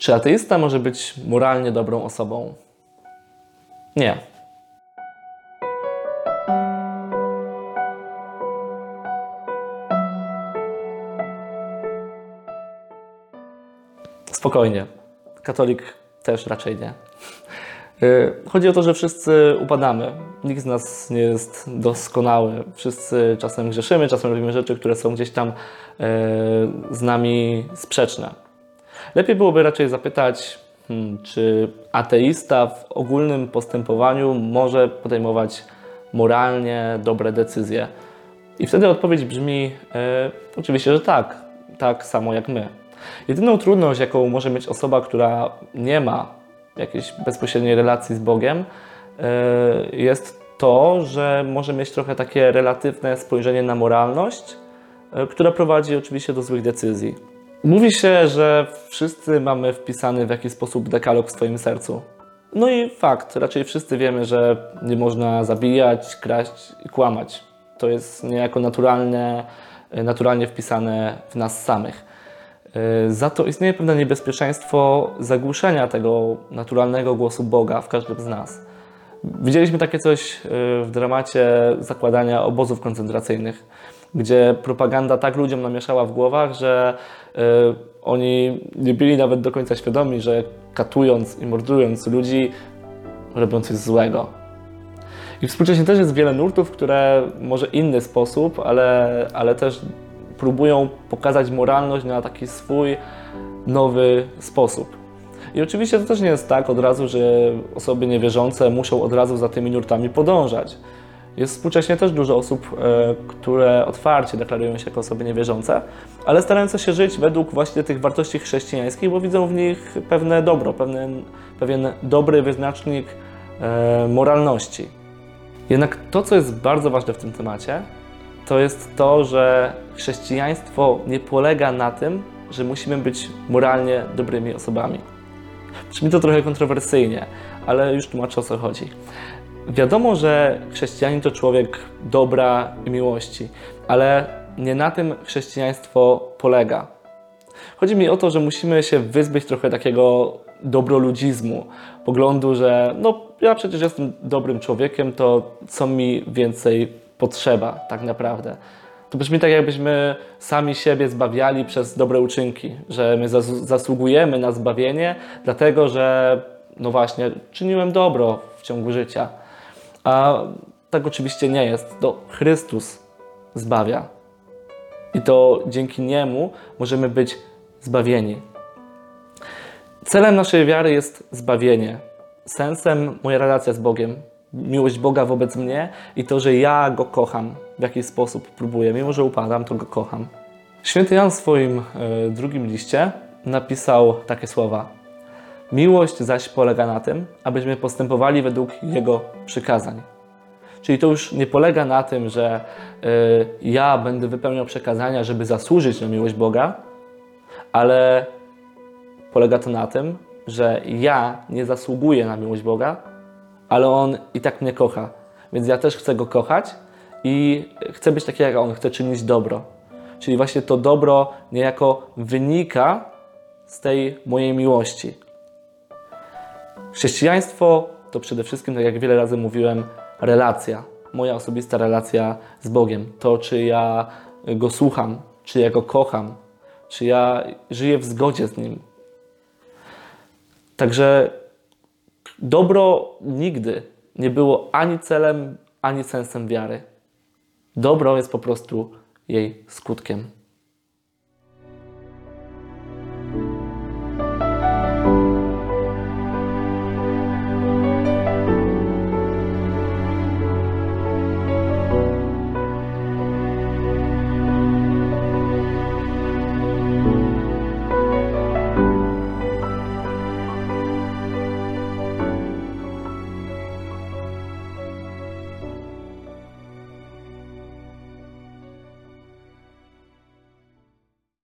Czy ateista może być moralnie dobrą osobą? Nie. Spokojnie. Katolik też raczej nie. Chodzi o to, że wszyscy upadamy. Nikt z nas nie jest doskonały. Wszyscy czasem grzeszymy, czasem robimy rzeczy, które są gdzieś tam z nami sprzeczne. Lepiej byłoby raczej zapytać, czy ateista w ogólnym postępowaniu może podejmować moralnie dobre decyzje. I wtedy odpowiedź brzmi oczywiście, że tak. Tak samo jak my. Jedyną trudność, jaką może mieć osoba, która nie ma jakiejś bezpośredniej relacji z Bogiem, jest to, że może mieć trochę takie relatywne spojrzenie na moralność, która prowadzi oczywiście do złych decyzji. Mówi się, że wszyscy mamy wpisany w jakiś sposób dekalog w swoim sercu. No i fakt, raczej wszyscy wiemy, że nie można zabijać, kraść i kłamać. To jest niejako naturalnie wpisane w nas samych. Za to istnieje pewne niebezpieczeństwo zagłuszenia tego naturalnego głosu Boga w każdym z nas. Widzieliśmy takie coś w dramacie zakładania obozów koncentracyjnych, gdzie propaganda tak ludziom namieszała w głowach, że oni nie byli nawet do końca świadomi, że katując i mordując ludzi, robią coś złego. I współcześnie też jest wiele nurtów, które może inny sposób, ale też próbują pokazać moralność na taki swój nowy sposób. I oczywiście to też nie jest tak od razu, że osoby niewierzące muszą od razu za tymi nurtami podążać. Jest współcześnie też dużo osób, które otwarcie deklarują się jako osoby niewierzące, ale starające się żyć według właśnie tych wartości chrześcijańskich, bo widzą w nich pewne dobro, pewien dobry wyznacznik moralności. Jednak to, co jest bardzo ważne w tym temacie, to jest to, że chrześcijaństwo nie polega na tym, że musimy być moralnie dobrymi osobami. Brzmi to trochę kontrowersyjnie, ale już tłumaczę, o co chodzi. Wiadomo, że chrześcijanin to człowiek dobra i miłości, ale nie na tym chrześcijaństwo polega. Chodzi mi o to, że musimy się wyzbyć trochę takiego dobroludzizmu, poglądu, że ja przecież jestem dobrym człowiekiem, to co mi więcej potrzeba tak naprawdę. To brzmi tak, jakbyśmy sami siebie zbawiali przez dobre uczynki, że my zasługujemy na zbawienie, dlatego że czyniłem dobro w ciągu życia. A tak oczywiście nie jest. To Chrystus zbawia. I to dzięki Niemu możemy być zbawieni. Celem naszej wiary jest zbawienie. Sensem moja relacja z Bogiem. Miłość Boga wobec mnie i to, że ja Go kocham, w jakiś sposób próbuję. Mimo, że upadam, to Go kocham. Święty Jan w swoim drugim liście napisał takie słowa. Miłość zaś polega na tym, abyśmy postępowali według Jego przykazań. Czyli to już nie polega na tym, że ja będę wypełniał przekazania, żeby zasłużyć na miłość Boga, ale polega to na tym, że ja nie zasługuję na miłość Boga, ale On i tak mnie kocha, więc ja też chcę Go kochać i chcę być taki jak On, chcę czynić dobro. Czyli właśnie to dobro niejako wynika z tej mojej miłości. Chrześcijaństwo to przede wszystkim, tak jak wiele razy mówiłem, relacja. Moja osobista relacja z Bogiem. To, czy ja Go słucham, czy ja Go kocham, czy ja żyję w zgodzie z Nim. Także dobro nigdy nie było ani celem, ani sensem wiary. Dobro jest po prostu jej skutkiem.